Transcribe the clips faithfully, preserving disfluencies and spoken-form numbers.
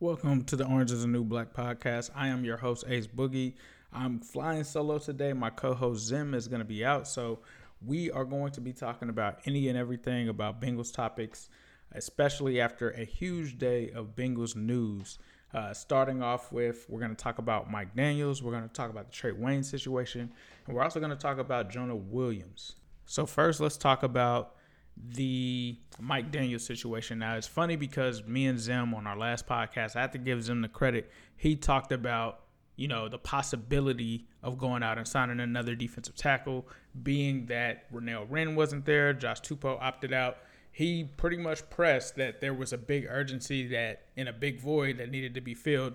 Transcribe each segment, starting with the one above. Welcome to the Orange is the New Black podcast. I am your host, Ace Boogie. I'm flying solo today. My co-host Zim is going to be out, so we are going to be talking about any and everything about Bengals topics, especially after a huge day of Bengals news. Uh, starting off with, we're going to talk about Mike Daniels. We're going to talk about the Trey Wayne situation, and we're also going to talk about Jonah Williams. So first, let's talk about the Mike Daniels situation. Now, it's funny because me and Zim on our last podcast, I have to give Zim the credit. He talked about, you know, the possibility of going out and signing another defensive tackle, being that Ronell Wren wasn't there, Josh Tupo opted out. He pretty much pressed that there was a big urgency that in a big void that needed to be filled.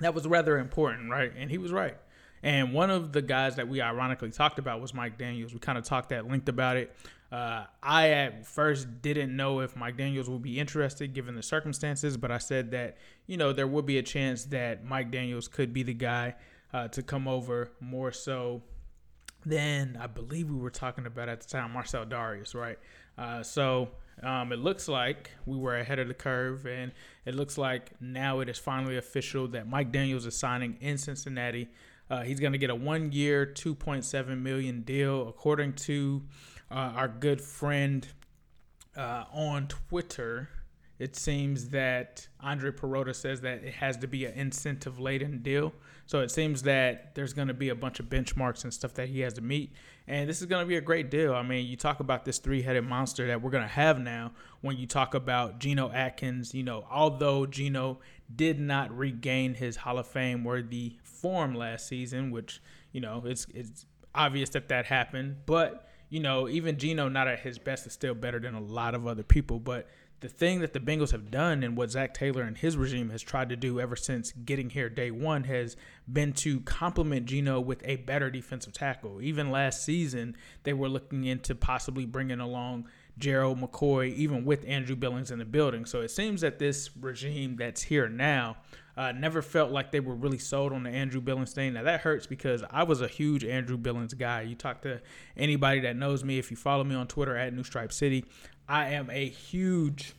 That was rather important, right? And he was right. And one of the guys that we ironically talked about was Mike Daniels. We kind of talked at length about it. Uh, I at first didn't know if Mike Daniels would be interested given the circumstances, but I said that, you know, there would be a chance that Mike Daniels could be the guy uh, to come over more so than I believe we were talking about at the time, Marcel Darius, right? Uh, so um, it looks like we were ahead of the curve, and it looks like now it is finally official that Mike Daniels is signing in Cincinnati. Uh, he's going to get a one-year, two point seven million dollars deal, according to uh, our good friend uh, on Twitter. It seems that Andre Perota says that it has to be an incentive-laden deal. So it seems that there's going to be a bunch of benchmarks and stuff that he has to meet. And this is going to be a great deal. I mean, you talk about this three-headed monster that we're going to have now when you talk about Geno Atkins. You know, although Geno did not regain his Hall of Fame-worthy form last season, which, you know, it's it's obvious that that happened. But, you know, even Geno not at his best is still better than a lot of other people. But the thing that the Bengals have done and what Zach Taylor and his regime has tried to do ever since getting here day one has been to complement Geno with a better defensive tackle. Even last season, they were looking into possibly bringing along Gerald McCoy, even with Andrew Billings in the building. So it seems that this regime that's here now uh, never felt like they were really sold on the Andrew Billings thing. Now, that hurts because I was a huge Andrew Billings guy. You talk to anybody that knows me, if you follow me on Twitter at New Stripe City, I am a huge,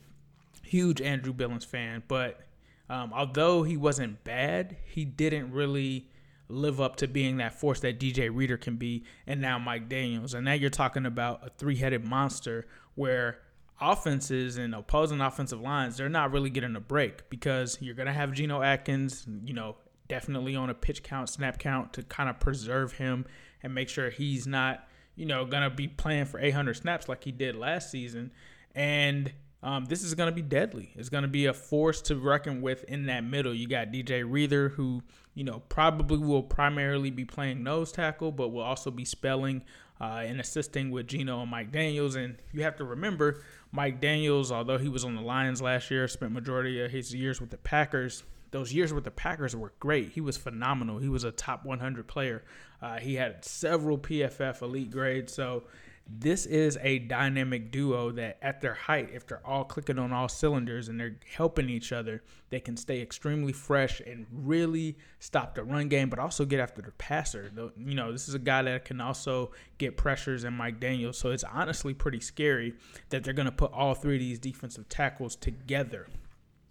huge Andrew Billings fan, but um, although he wasn't bad, he didn't really live up to being that force that D J Reader can be, and now Mike Daniels. And now you're talking about a three-headed monster where offenses and opposing offensive lines, they're not really getting a break because you're going to have Geno Atkins, you know, definitely on a pitch count, snap count to kind of preserve him and make sure he's not, you know, going to be playing for eight hundred snaps like he did last season. And um, this is going to be deadly. It's going to be a force to reckon with in that middle. You got D J Reader, who, you know, probably will primarily be playing nose tackle, but will also be spelling uh, and assisting with Geno and Mike Daniels. And you have to remember, Mike Daniels, although he was on the Lions last year, spent majority of his years with the Packers. Those years with the Packers were great. He was phenomenal. He was a top one hundred player. Uh, he had several P F F elite grades. So this is a dynamic duo that at their height, if they're all clicking on all cylinders and they're helping each other, they can stay extremely fresh and really stop the run game, but also get after the passer. You know, this is a guy that can also get pressures in Mike Daniels. So it's honestly pretty scary that they're going to put all three of these defensive tackles together.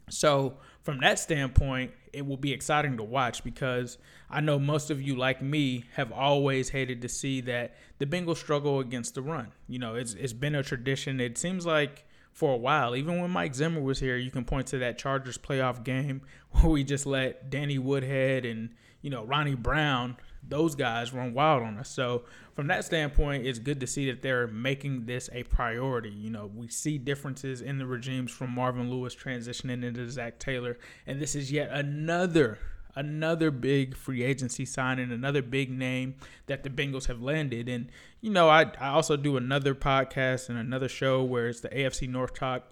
So from that standpoint, it will be exciting to watch, because I know most of you, like me, have always hated to see that the Bengals struggle against the run. You know, it's it's been a tradition. It seems like for a while, even when Mike Zimmer was here, you can point to that Chargers playoff game where we just let Danny Woodhead and, you know, Ronnie Brown, those guys run wild on us. So from that standpoint, it's good to see that they're making this a priority. You know, we see differences in the regimes from Marvin Lewis transitioning into Zach Taylor. And this is yet another, another big free agency signing, another big name that the Bengals have landed. And, you know, I, I also do another podcast and another show where it's the A F C North Talk.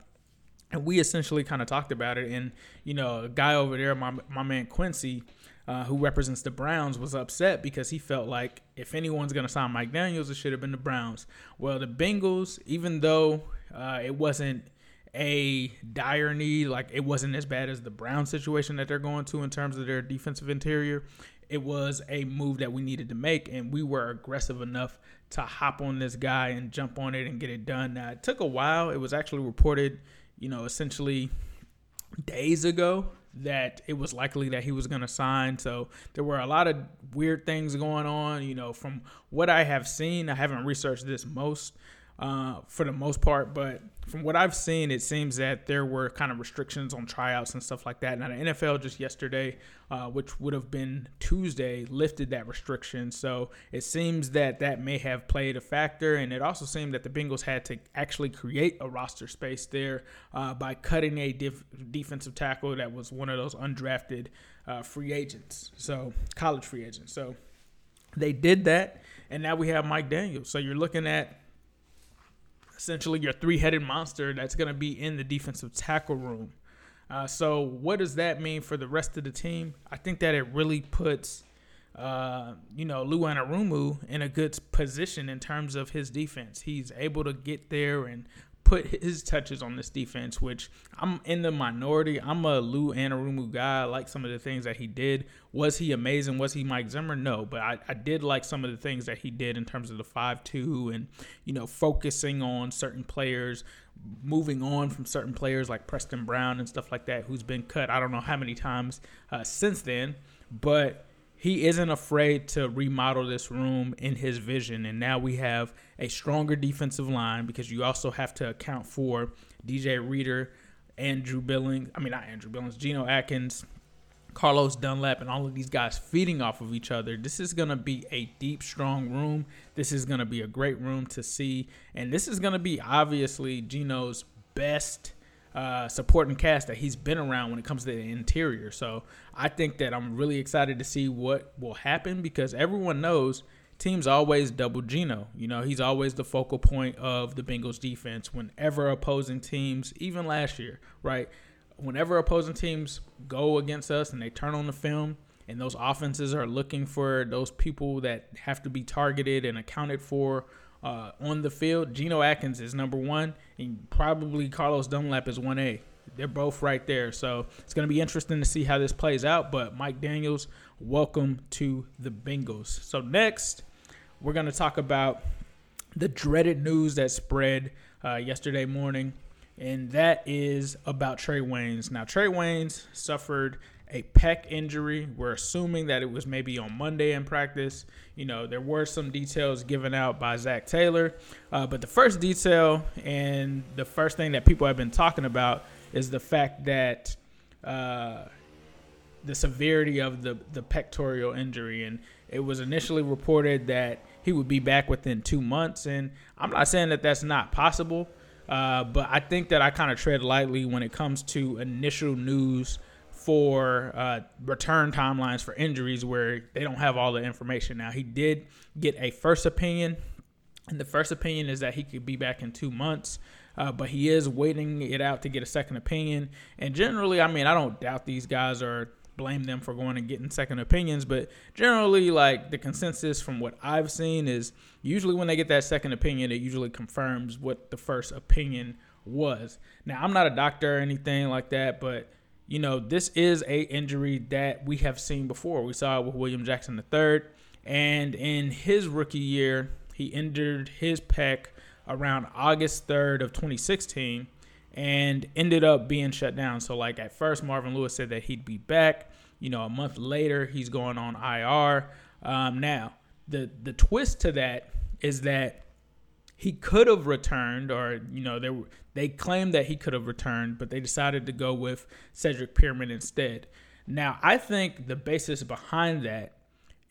And we essentially kind of talked about it. And, you know, a guy over there, my my man Quincy, Uh, who represents the Browns, was upset because he felt like if anyone's going to sign Mike Daniels, it should have been the Browns. Well, the Bengals, even though uh, it wasn't a dire need, like it wasn't as bad as the Browns situation that they're going to in terms of their defensive interior, it was a move that we needed to make, and we were aggressive enough to hop on this guy and jump on it and get it done. Now, it took a while. It was actually reported, you know, essentially days ago, that it was likely that he was going to sign. So there were a lot of weird things going on. You know, from what I have seen, I haven't researched this most uh, for the most part, but from what I've seen, it seems that there were kind of restrictions on tryouts and stuff like that. Now, the N F L just yesterday, uh, which would have been Tuesday, lifted that restriction. So it seems that that may have played a factor. And it also seemed that the Bengals had to actually create a roster space there uh, by cutting a dif- defensive tackle that was one of those undrafted uh, free agents, so college free agents. So they did that, and now we have Mike Daniels. So you're looking at essentially your three-headed monster that's going to be in the defensive tackle room. Uh, so what does that mean for the rest of the team? I think that it really puts, uh, you know, Lou Anarumo in a good position in terms of his defense. He's able to get there and put his touches on this defense, which I'm in the minority. I'm a Lou Anarumo guy. I like some of the things that he did. Was he amazing? Was he Mike Zimmer? No, but I, I did like some of the things that he did in terms of the five two and, you know, focusing on certain players, moving on from certain players like Preston Brown and stuff like that, who's been cut I don't know how many times uh, since then, but he isn't afraid to remodel this room in his vision. And now we have a stronger defensive line, because you also have to account for D J Reader, Andrew Billings, I mean, not Andrew Billings, Geno Atkins, Carlos Dunlap, and all of these guys feeding off of each other. This is going to be a deep, strong room. This is going to be a great room to see. And this is going to be obviously Geno's best Uh, supporting cast that he's been around when it comes to the interior. So I think that I'm really excited to see what will happen, because everyone knows teams always double Geno. You know, he's always the focal point of the Bengals defense whenever opposing teams, even last year, right? Whenever opposing teams go against us and they turn on the film, and those offenses are looking for those people that have to be targeted and accounted for Uh, on the field, Geno Atkins is number one, and probably Carlos Dunlap is one A. They're both right there. So it's going to be interesting to see how this plays out. But Mike Daniels, welcome to the Bengals. So next, we're going to talk about the dreaded news that spread uh, yesterday morning, and that is about Trey Waynes. Now, Trey Waynes suffered a pec injury. We're assuming that it was maybe on Monday in practice. You know, there were some details given out by Zach Taylor. Uh, but the first detail and the first thing that people have been talking about is the fact that uh, the severity of the, the pectoral injury. And it was initially reported that he would be back within two months. And I'm not saying that that's not possible, uh, but I think that I kind of tread lightly when it comes to initial news for uh, return timelines for injuries where they don't have all the information. Now, he did get a first opinion, and the first opinion is that he could be back in two months, uh, but he is waiting it out to get a second opinion. And generally, I mean, I don't doubt these guys are blame them for going and getting second opinions, but generally, like, the consensus from what I've seen is usually when they get that second opinion, it usually confirms what the first opinion was. Now, I'm not a doctor or anything like that, but, you know, this is a injury that we have seen before. We saw it with William Jackson the third, and in his rookie year, he injured his pec around August third of twenty sixteen and ended up being shut down. So, like, at first, Marvin Lewis said that he'd be back. You know, a month later, he's going on I R. Um, now, the, the twist to that is that he could have returned, or, you know, they were, they claimed that he could have returned, but they decided to go with Cedric Pierman instead. Now, I think the basis behind that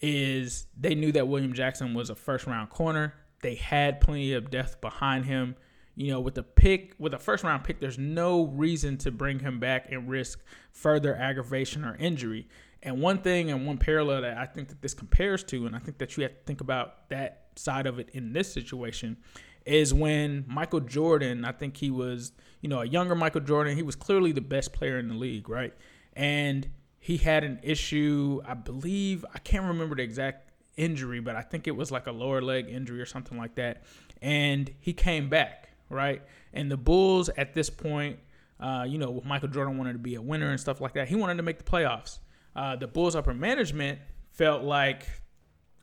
is they knew that William Jackson was a first-round corner. They had plenty of depth behind him. You know, with the pick, with a first-round pick, there's no reason to bring him back and risk further aggravation or injury. And one thing and one parallel that I think that this compares to, and I think that you have to think about that side of it in this situation, is when Michael Jordan, I think he was, you know, a younger Michael Jordan, he was clearly the best player in the league, right? And he had an issue, I believe, I can't remember the exact injury, but I think it was like a lower leg injury or something like that. And he came back, right? And the Bulls at this point, uh, you know, Michael Jordan wanted to be a winner and stuff like that. He wanted to make the playoffs. Uh, the Bulls upper management felt like,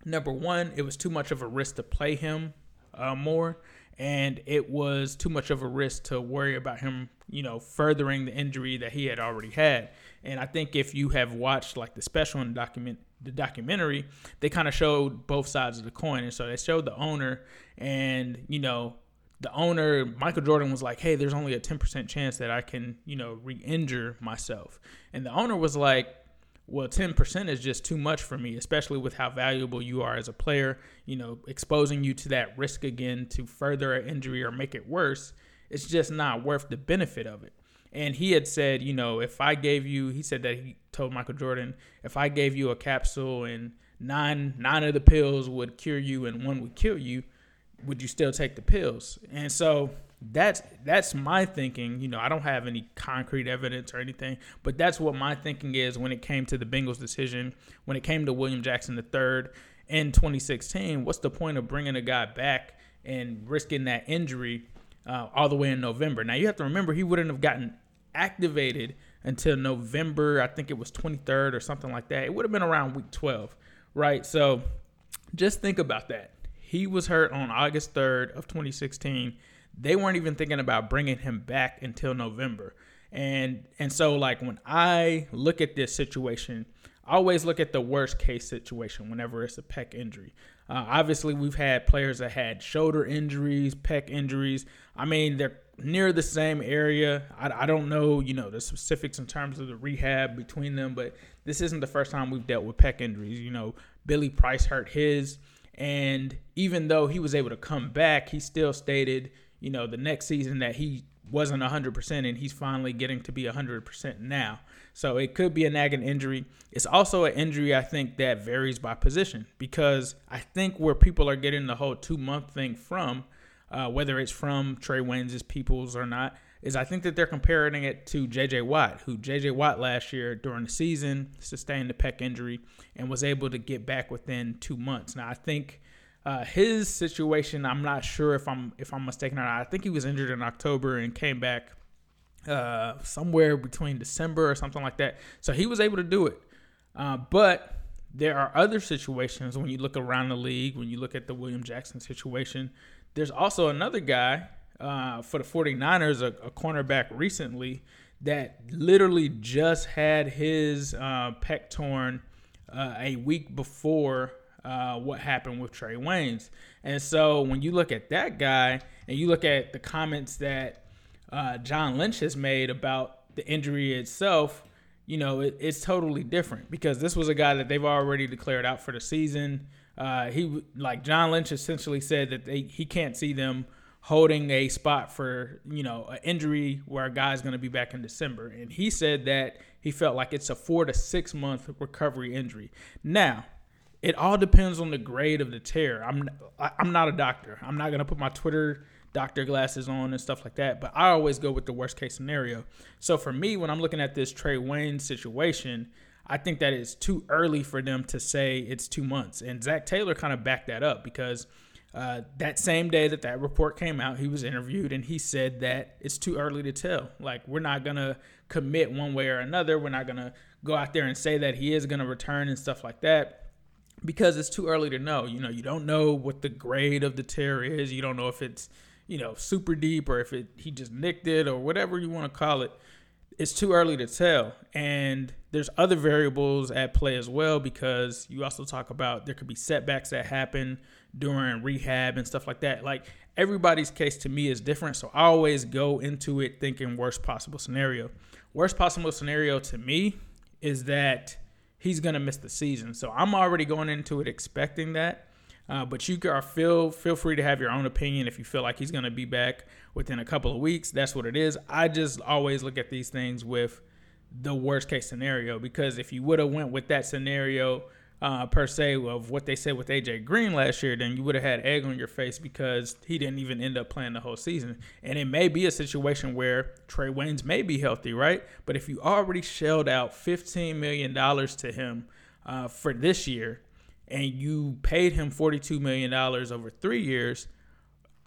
number one, it was too much of a risk to play him uh, more. And it was too much of a risk to worry about him, you know, furthering the injury that he had already had. And I think if you have watched, like, the special and document the documentary, they kind of showed both sides of the coin. And so they showed the owner, and, you know, the owner, Michael Jordan, was like, hey, there's only a ten percent chance that I can, you know, re-injure myself. And the owner was like, well, ten percent is just too much for me, especially with how valuable you are as a player. You know, exposing you to that risk again to further an injury or make it worse, it's just not worth the benefit of it. And he had said, you know, if I gave you, he said that he told Michael Jordan, if I gave you a capsule and nine nine of the pills would cure you and one would kill you, would you still take the pills? And so that's that's my thinking. You know, I don't have any concrete evidence or anything, but that's what my thinking is when it came to the Bengals' decision, when it came to William Jackson the third in twenty sixteen. What's the point of bringing a guy back and risking that injury uh, all the way in November? Now, you have to remember, he wouldn't have gotten activated until November, I think it was twenty-third or something like that. It would have been around week twelve, right? So just think about that. He was hurt on August third of twenty sixteen. They weren't even thinking about bringing him back until November. And and so, like, when I look at this situation, I always look at the worst case situation whenever it's a pec injury. Uh, obviously, we've had players that had shoulder injuries, pec injuries. I mean, they're near the same area. I, I don't know, you know, the specifics in terms of the rehab between them, but this isn't the first time we've dealt with pec injuries. You know, Billy Price hurt his, and even though he was able to come back, he still stated, you know, the next season that he wasn't one hundred percent, and he's finally getting to be one hundred percent now. So it could be a nagging injury. It's also an injury, I think, that varies by position, because I think where people are getting the whole two-month thing from, uh, whether it's from Trey Wayne's peoples or not, is I think that they're comparing it to J J. Watt, who J J. Watt last year during the season sustained a pec injury and was able to get back within two months. Now, I think Uh, his situation, I'm not sure if I'm if I'm mistaken or not. I think he was injured in October and came back uh, somewhere between December or something like that. So he was able to do it. Uh, but there are other situations when you look around the league, when you look at the William Jackson situation. There's also another guy uh, for the forty-niners, a, a cornerback recently, that literally just had his uh, pec torn uh, a week before Uh, what happened with Trey Wayne's. And so when you look at that guy and you look at the comments that uh, John Lynch has made about the injury itself, you know, it, it's totally different, because this was a guy that they've already declared out for the season. Uh, he, like, John Lynch essentially said that they, he can't see them holding a spot for, you know, an injury where a guy's going to be back in December. And he said that he felt like it's a four to six month recovery injury. Now, it all depends on the grade of the tear. I'm I'm not a doctor. I'm not going to put my Twitter doctor glasses on and stuff like that, but I always go with the worst case scenario. So for me, when I'm looking at this Trey Wayne situation, I think that it's too early for them to say it's two months. And Zach Taylor kind of backed that up because uh, that same day that that report came out, he was interviewed and he said that it's too early to tell. Like, we're not going to commit one way or another. We're not going to go out there and say that he is going to return and stuff like that because it's too early to know. You know, you don't know what the grade of the tear is. You don't know if it's, you know, super deep or if it, he just nicked it or whatever you want to call it. It's too early to tell. And there's other variables at play as well, because you also talk about there could be setbacks that happen during rehab and stuff like that. Like, everybody's case to me is different. So I always go into it thinking worst possible scenario. Worst possible scenario to me is that he's going to miss the season. So I'm already going into it expecting that. Uh, but you are feel feel free to have your own opinion. If you feel like he's going to be back within a couple of weeks, that's what it is. I just always look at these things with the worst case scenario, because if you would have went with that scenario uh, per se of what they said with A J Green last year, then you would have had egg on your face because he didn't even end up playing the whole season. And it may be a situation where Trey Wayne's may be healthy, right? But if you already shelled out fifteen million dollars to him uh, for this year, and you paid him forty-two million dollars over three years,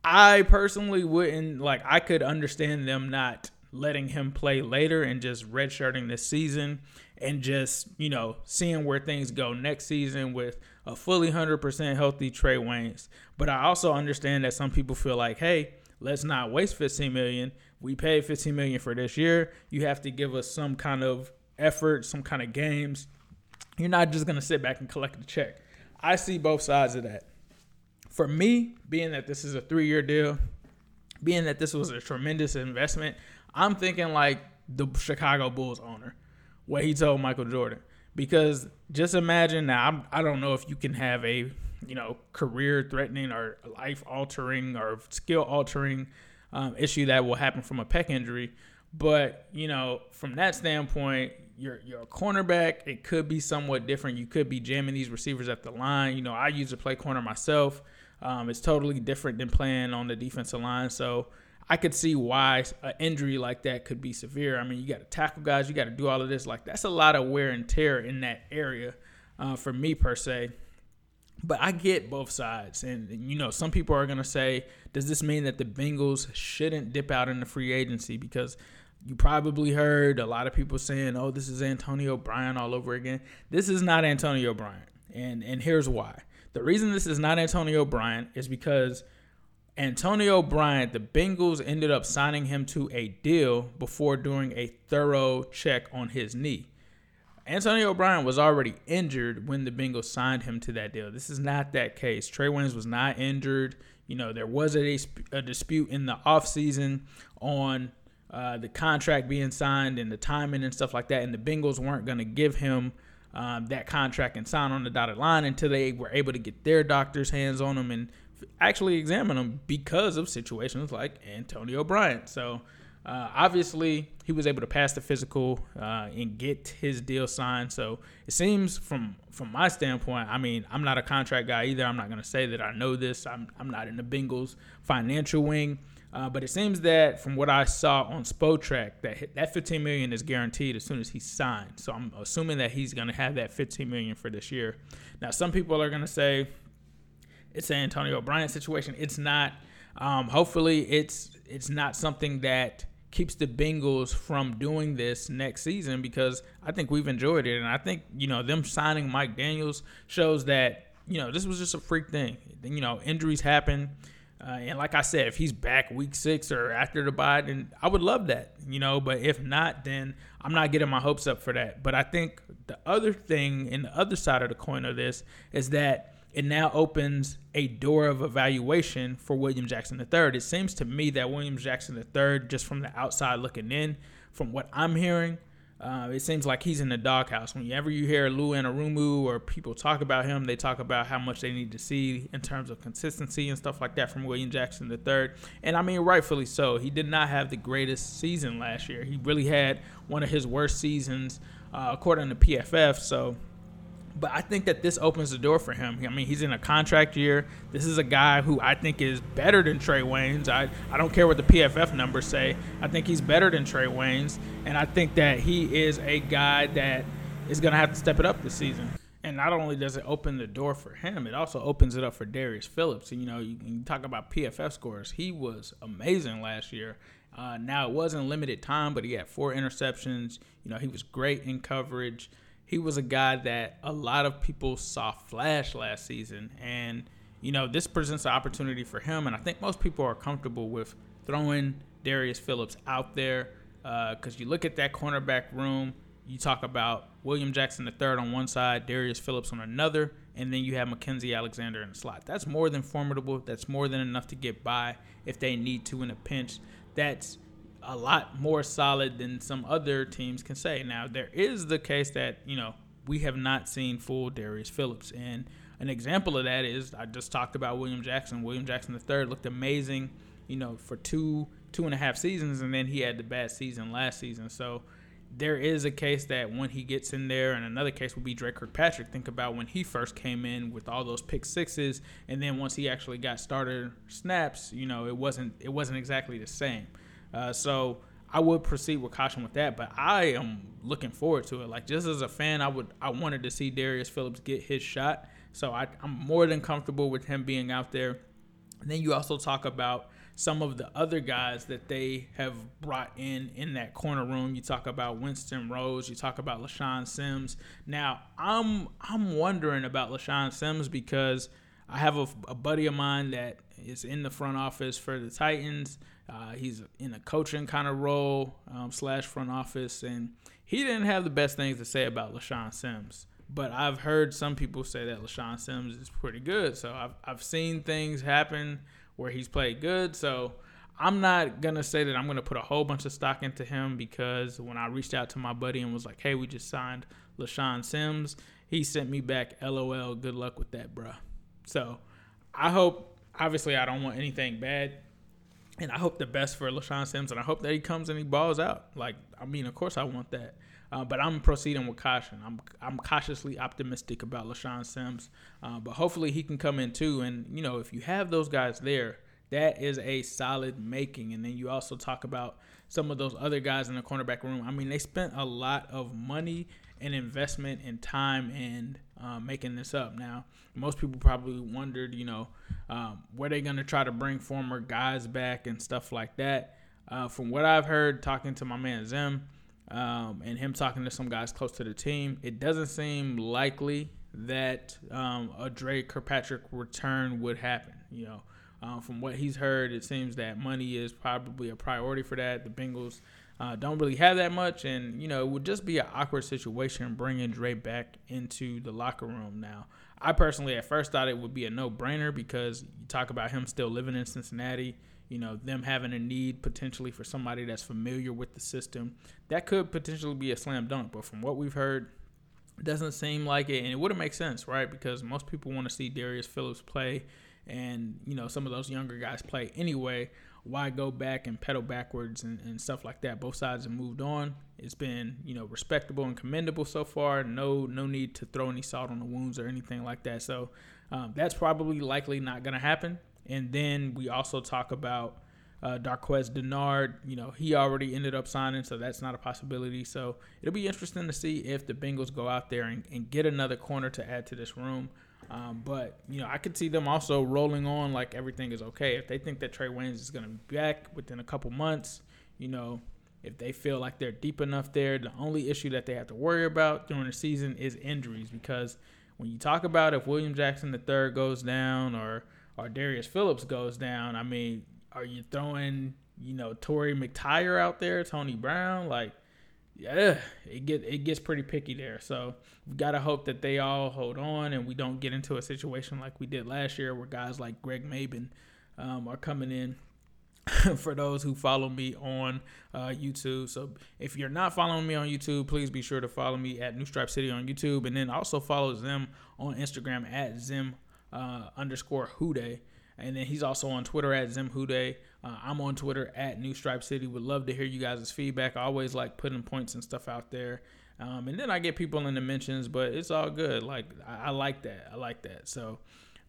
I personally wouldn't, like, I could understand them not letting him play later and just redshirting this season and just, you know, seeing where things go next season with a fully one hundred percent healthy Trey Waynes. But I also understand that some people feel like, hey, let's not waste fifteen million dollars. We paid fifteen million dollars for this year. You have to give us some kind of effort, some kind of games. You're not just going to sit back and collect the check. I see both sides of that. For me, being that this is a three-year deal, being that this was a tremendous investment, I'm thinking like the Chicago Bulls owner, what he told Michael Jordan. Because just imagine now, I'm, I don't know if you can have a, you know, career-threatening or life-altering or skill-altering um, issue that will happen from a pec injury. But, you know, from that standpoint, You're, you're a cornerback. It could be somewhat different. You could be jamming these receivers at the line. You know, I used to play corner myself. Um, it's totally different than playing on the defensive line. So I could see why an injury like that could be severe. I mean, you got to tackle guys. You got to do all of this. Like, that's a lot of wear and tear in that area uh, for me per se. But I get both sides. And, you know, some people are going to say, does this mean that the Bengals shouldn't dip out in the free agency? Because you probably heard a lot of people saying, oh, this is Antonio Bryant all over again. This is not Antonio Bryant, and and here's why. The reason this is not Antonio Bryant is because Antonio Bryant, the Bengals ended up signing him to a deal before doing a thorough check on his knee. Antonio Bryant was already injured when the Bengals signed him to that deal. This is not that case. Trey Waynes was not injured. You know, there was a, a dispute in the offseason on – Uh, the contract being signed and the timing and stuff like that. And the Bengals weren't going to give him um, that contract and sign on the dotted line until they were able to get their doctor's hands on him and actually examine him because of situations like Antonio Bryant. So uh, obviously he was able to pass the physical uh, and get his deal signed. So it seems from, from my standpoint, I mean, I'm not a contract guy either. I'm not going to say that I know this. I'm, I'm not in the Bengals financial wing. Uh, but it seems that from what I saw on Spotrac, that that fifteen million dollars is guaranteed as soon as he's signed. So I'm assuming that he's going to have that fifteen million dollars for this year. Now, some people are going to say it's an Antonio Bryant situation. It's not. Um, hopefully, it's it's not something that keeps the Bengals from doing this next season, because I think we've enjoyed it. And I think, you know, them signing Mike Daniels shows that, you know, this was just a freak thing. You know, injuries happen. Uh, and like I said, if he's back week six or after the bye, then I would love that, you know. But if not, then I'm not getting my hopes up for that. But I think the other thing and the other side of the coin of this is that it now opens a door of evaluation for William Jackson the third. It seems to me that William Jackson the third, just from the outside looking in, from what I'm hearing, uh, it seems like he's in the doghouse. Whenever you hear Lou Anarumo or people talk about him, they talk about how much they need to see in terms of consistency and stuff like that from William Jackson the third. And I mean, rightfully so. He did not have the greatest season last year. He really had one of his worst seasons, uh, according to P F F. So, but I think that this opens the door for him. I mean, he's in a contract year. This is a guy who I think is better than Trey Waynes. I, I don't care what the P F F numbers say. I think he's better than Trey Waynes. And I think that he is a guy that is going to have to step it up this season. And not only does it open the door for him, it also opens it up for Darius Phillips. And, you know, you, you talk about P F F scores. He was amazing last year. Uh, now, it wasn't limited time, but he had four interceptions. You know, he was great in coverage. He was a guy that a lot of people saw flash last season. And, you know, this presents an opportunity for him. And I think most people are comfortable with throwing Darius Phillips out there because uh, you look at that cornerback room, you talk about William Jackson the third on one side, Darius Phillips on another, and then you have Mackenzie Alexander in the slot. That's more than formidable. That's more than enough to get by if they need to in a pinch. That's a lot more solid than some other teams can say. Now, there is the case that, you know, we have not seen full Darius Phillips. And an example of that is I just talked about William Jackson. William Jackson the third looked amazing, you know, for two, two and a half seasons, and then he had the bad season last season. So there is a case that when he gets in there, and another case would be Drake Kirkpatrick. Think about when he first came in with all those pick sixes, and then once he actually got starter snaps, you know, it wasn't it wasn't exactly the same. Uh, so I would proceed with caution with that, but I am looking forward to it. Like, just as a fan, I would I wanted to see Darius Phillips get his shot, so I, I'm more than comfortable with him being out there. And then you also talk about some of the other guys that they have brought in in that corner room. You talk about Winston Rose. You talk about LaShawn Sims. Now, I'm I'm wondering about LaShawn Sims because I have a, a buddy of mine that is in the front office for the Titans. Uh, he's in a coaching kind of role um, slash front office, and he didn't have the best things to say about LaShawn Sims. But I've heard some people say that LaShawn Sims is pretty good. So I've I've seen things happen where he's played good. So I'm not going to say that I'm going to put a whole bunch of stock into him because when I reached out to my buddy and was like, hey, we just signed LaShawn Sims, he sent me back, L O L, good luck with that, bruh. So I hope, obviously I don't want anything bad, and I hope the best for LaShawn Sims, and I hope that he comes and he balls out. Like, I mean, of course I want that. Uh, but I'm proceeding with caution. I'm I'm cautiously optimistic about LaShawn Sims, uh, but hopefully he can come in too. And, you know, if you have those guys there, that is a solid making. And then you also talk about some of those other guys in the cornerback room. I mean, they spent a lot of money and investment and time in uh, making this up. Now, most people probably wondered, you know, um, were they going to try to bring former guys back and stuff like that? Uh, from what I've heard talking to my man Zim, Um, and him talking to some guys close to the team, it doesn't seem likely that um, a Dre Kirkpatrick return would happen. You know, um, from what he's heard, it seems that money is probably a priority for that. The Bengals uh, don't really have that much, and, you know, it would just be an awkward situation bringing Dre back into the locker room now. I personally at first thought it would be a no-brainer because you talk about him still living in Cincinnati, you know, them having a need potentially for somebody that's familiar with the system. That could potentially be a slam dunk, but from what we've heard, it doesn't seem like it. And it wouldn't make sense, right? Because most people want to see Darius Phillips play and, you know, some of those younger guys play anyway. Why go back and pedal backwards and, and stuff like that? Both sides have moved on. It's been, you know, respectable and commendable so far. No no need to throw any salt on the wounds or anything like that. So um, that's probably likely not going to happen. And then we also talk about uh, Darquez Denard. You know, he already ended up signing, so that's not a possibility. So it'll be interesting to see if the Bengals go out there and, and get another corner to add to this room. Um, but, you know, I could see them also rolling on like everything is okay. If they think that Trey Wayne is going to be back within a couple months, you know, if they feel like they're deep enough there, the only issue that they have to worry about during the season is injuries. Because when you talk about if William Jackson the third goes down or – or Darius Phillips goes down, I mean, are you throwing, you know, Torrey McTire out there, Tony Brown? Like, yeah, it get it gets pretty picky there. So we got to hope that they all hold on and we don't get into a situation like we did last year where guys like Greg Maben um, are coming in. For those who follow me on uh, YouTube. So if you're not following me on YouTube, please be sure to follow me at New Stripe City on YouTube. And then also follow Zim on Instagram at Zim. Uh, underscore Hude, and then he's also on Twitter at Zim Hude. Uh, I'm on Twitter at New Stripe City. Would love to hear you guys' feedback. I always like putting points and stuff out there, um, and then I get people in the mentions, but it's all good. Like I, I like that. I like that. So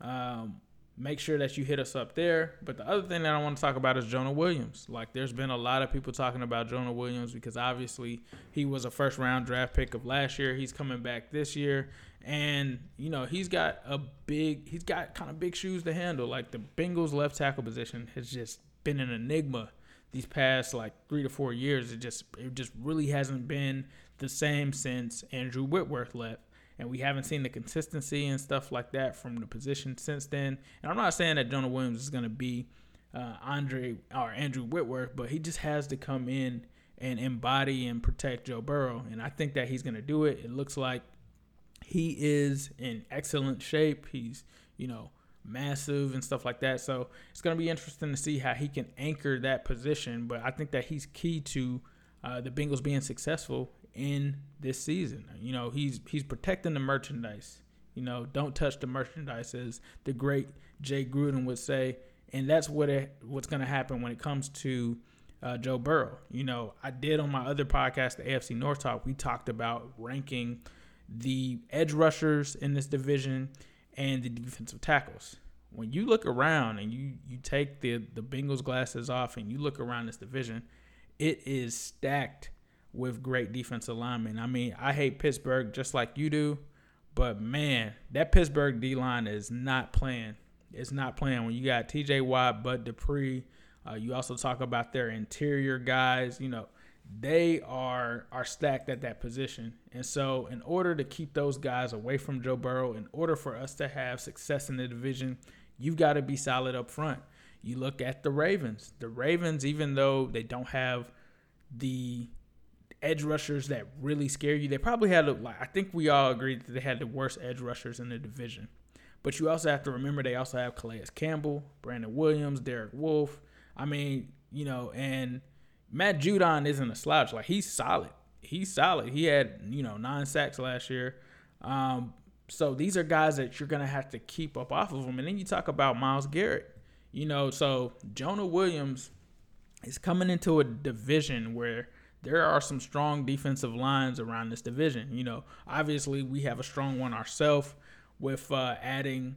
um, make sure that you hit us up there. But the other thing that I want to talk about is Jonah Williams. Like, there's been a lot of people talking about Jonah Williams because obviously he was a first-round draft pick of last year. He's coming back this year. And, you know, he's got a big – he's got kind of big shoes to handle. Like, the Bengals' left tackle position has just been an enigma these past, like, three to four years. It just it just really hasn't been the same since Andrew Whitworth left. And we haven't seen the consistency and stuff like that from the position since then. And I'm not saying that Jonah Williams is going to be uh, Andre or Andrew Whitworth, but he just has to come in and embody and protect Joe Burrow. And I think that he's going to do it. It looks like he is in excellent shape. He's, you know, massive and stuff like that. So it's going to be interesting to see how he can anchor that position. But I think that he's key to uh, the Bengals being successful in this season. You know, he's he's protecting the merchandise. You know, don't touch the merchandise, as the great Jay Gruden would say. And that's what it, what's going to happen when it comes to uh, Joe Burrow. You know, I did on my other podcast, the A F C North Talk, we talked about ranking the edge rushers in this division and the defensive tackles. When you look around and you you take the the Bengals glasses off and you look around this division, it is stacked with great defensive linemen. I mean, I hate Pittsburgh just like you do, but man, that Pittsburgh D-line is not playing. It's not playing. When you got T J Watt, Bud Dupree, uh, you also talk about their interior guys. You know, they are are stacked at that position. And so in order to keep those guys away from Joe Burrow, in order for us to have success in the division, you've got to be solid up front. You look at the Ravens. The Ravens, even though they don't have the edge rushers that really scare you, they probably had, a, like, I think we all agreed that they had the worst edge rushers in the division. But you also have to remember they also have Calais Campbell, Brandon Williams, Derek Wolfe. I mean, you know, and Matt Judon isn't a slouch. Like, he's solid. He's solid. He had, you know, nine sacks last year. Um, so these are guys that you're going to have to keep up off of them. And then you talk about Myles Garrett. You know, so Jonah Williams is coming into a division where there are some strong defensive lines around this division. You know, obviously we have a strong one ourselves with uh, adding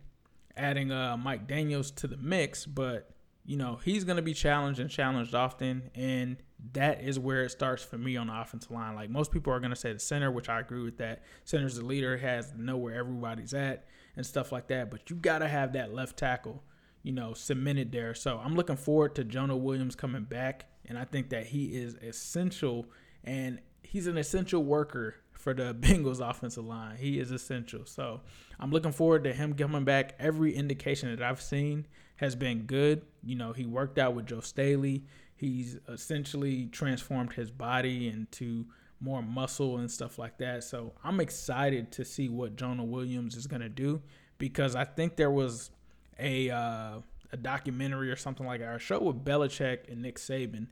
adding uh, Mike Daniels to the mix, but, you know, he's going to be challenged and challenged often, and that is where it starts for me on the offensive line. Like, most people are going to say the center, which I agree with that. Center's the leader, has to know where everybody's at and stuff like that, but you got to have that left tackle, you know, cemented there. So I'm looking forward to Jonah Williams coming back. And I think that he is essential, and he's an essential worker for the Bengals offensive line. He is essential. So I'm looking forward to him coming back. Every indication that I've seen has been good. You know, he worked out with Joe Staley. He's essentially transformed his body into more muscle and stuff like that. So I'm excited to see what Jonah Williams is going to do, because I think there was a uh, – a documentary or something like our show with Belichick and Nick Saban.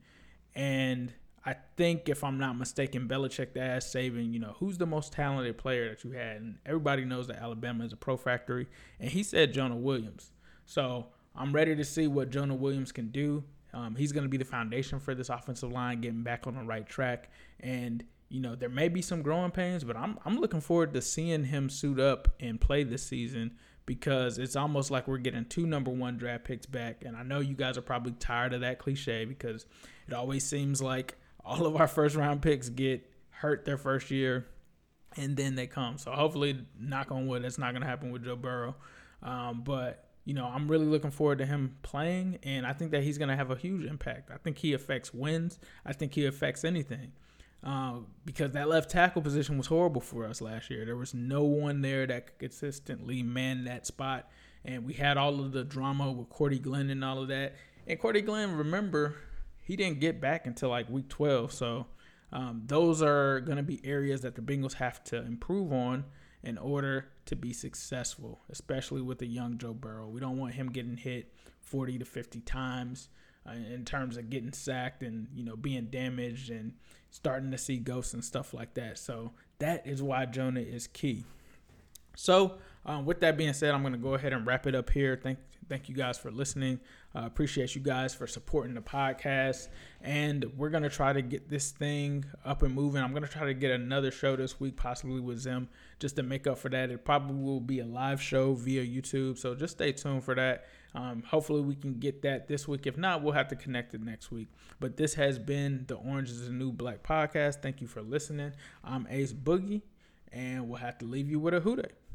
And I think, if I'm not mistaken, Belichick asked Saban, you know, who's the most talented player that you had? And everybody knows that Alabama is a pro factory. And he said Jonah Williams. So I'm ready to see what Jonah Williams can do. Um, he's going to be the foundation for this offensive line, getting back on the right track. And, you know, there may be some growing pains, but I'm I'm looking forward to seeing him suit up and play this season, because it's almost like we're getting two number one draft picks back. And I know you guys are probably tired of that cliche, because it always seems like all of our first round picks get hurt their first year and then they come. So hopefully, knock on wood, that's not going to happen with Joe Burrow. Um, but, you know, I'm really looking forward to him playing, and I think that he's going to have a huge impact. I think he affects wins. I think he affects anything. Uh, because that left tackle position was horrible for us last year. There was no one there that could consistently man that spot. And we had all of the drama with Cordy Glenn and all of that. And Cordy Glenn, remember, he didn't get back until like week twelve. So um, those are going to be areas that the Bengals have to improve on in order to be successful, especially with the young Joe Burrow. We don't want him getting hit forty to fifty times uh, in terms of getting sacked and, you know, being damaged and starting to see ghosts and stuff like that. So that is why Jonah is key. So um, with that being said, I'm going to go ahead and wrap it up here. Thank thank you guys for listening. I uh, appreciate you guys for supporting the podcast. And we're going to try to get this thing up and moving. I'm going to try to get another show this week, possibly with Zim, just to make up for that. It probably will be a live show via YouTube. So just stay tuned for that. Um, hopefully we can get that this week. If not, we'll have to connect it next week. But this has been the Orange is the New Black podcast. Thank you for listening. I'm Ace Boogie, and we'll have to leave you with a hootay.